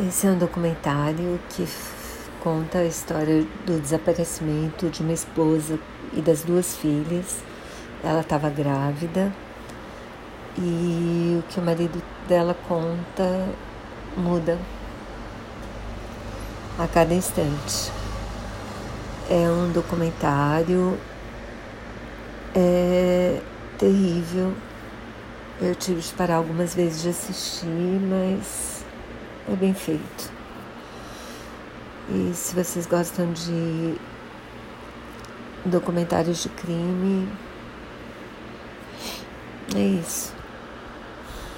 Esse é um documentário que conta a história do desaparecimento de uma esposa e das duas filhas. Ela estava grávida e o que o marido dela conta muda a cada instante. É um documentário terrível. Eu tive de parar algumas vezes de assistir, mas é bem feito. E se vocês gostam de documentários de crime, é isso.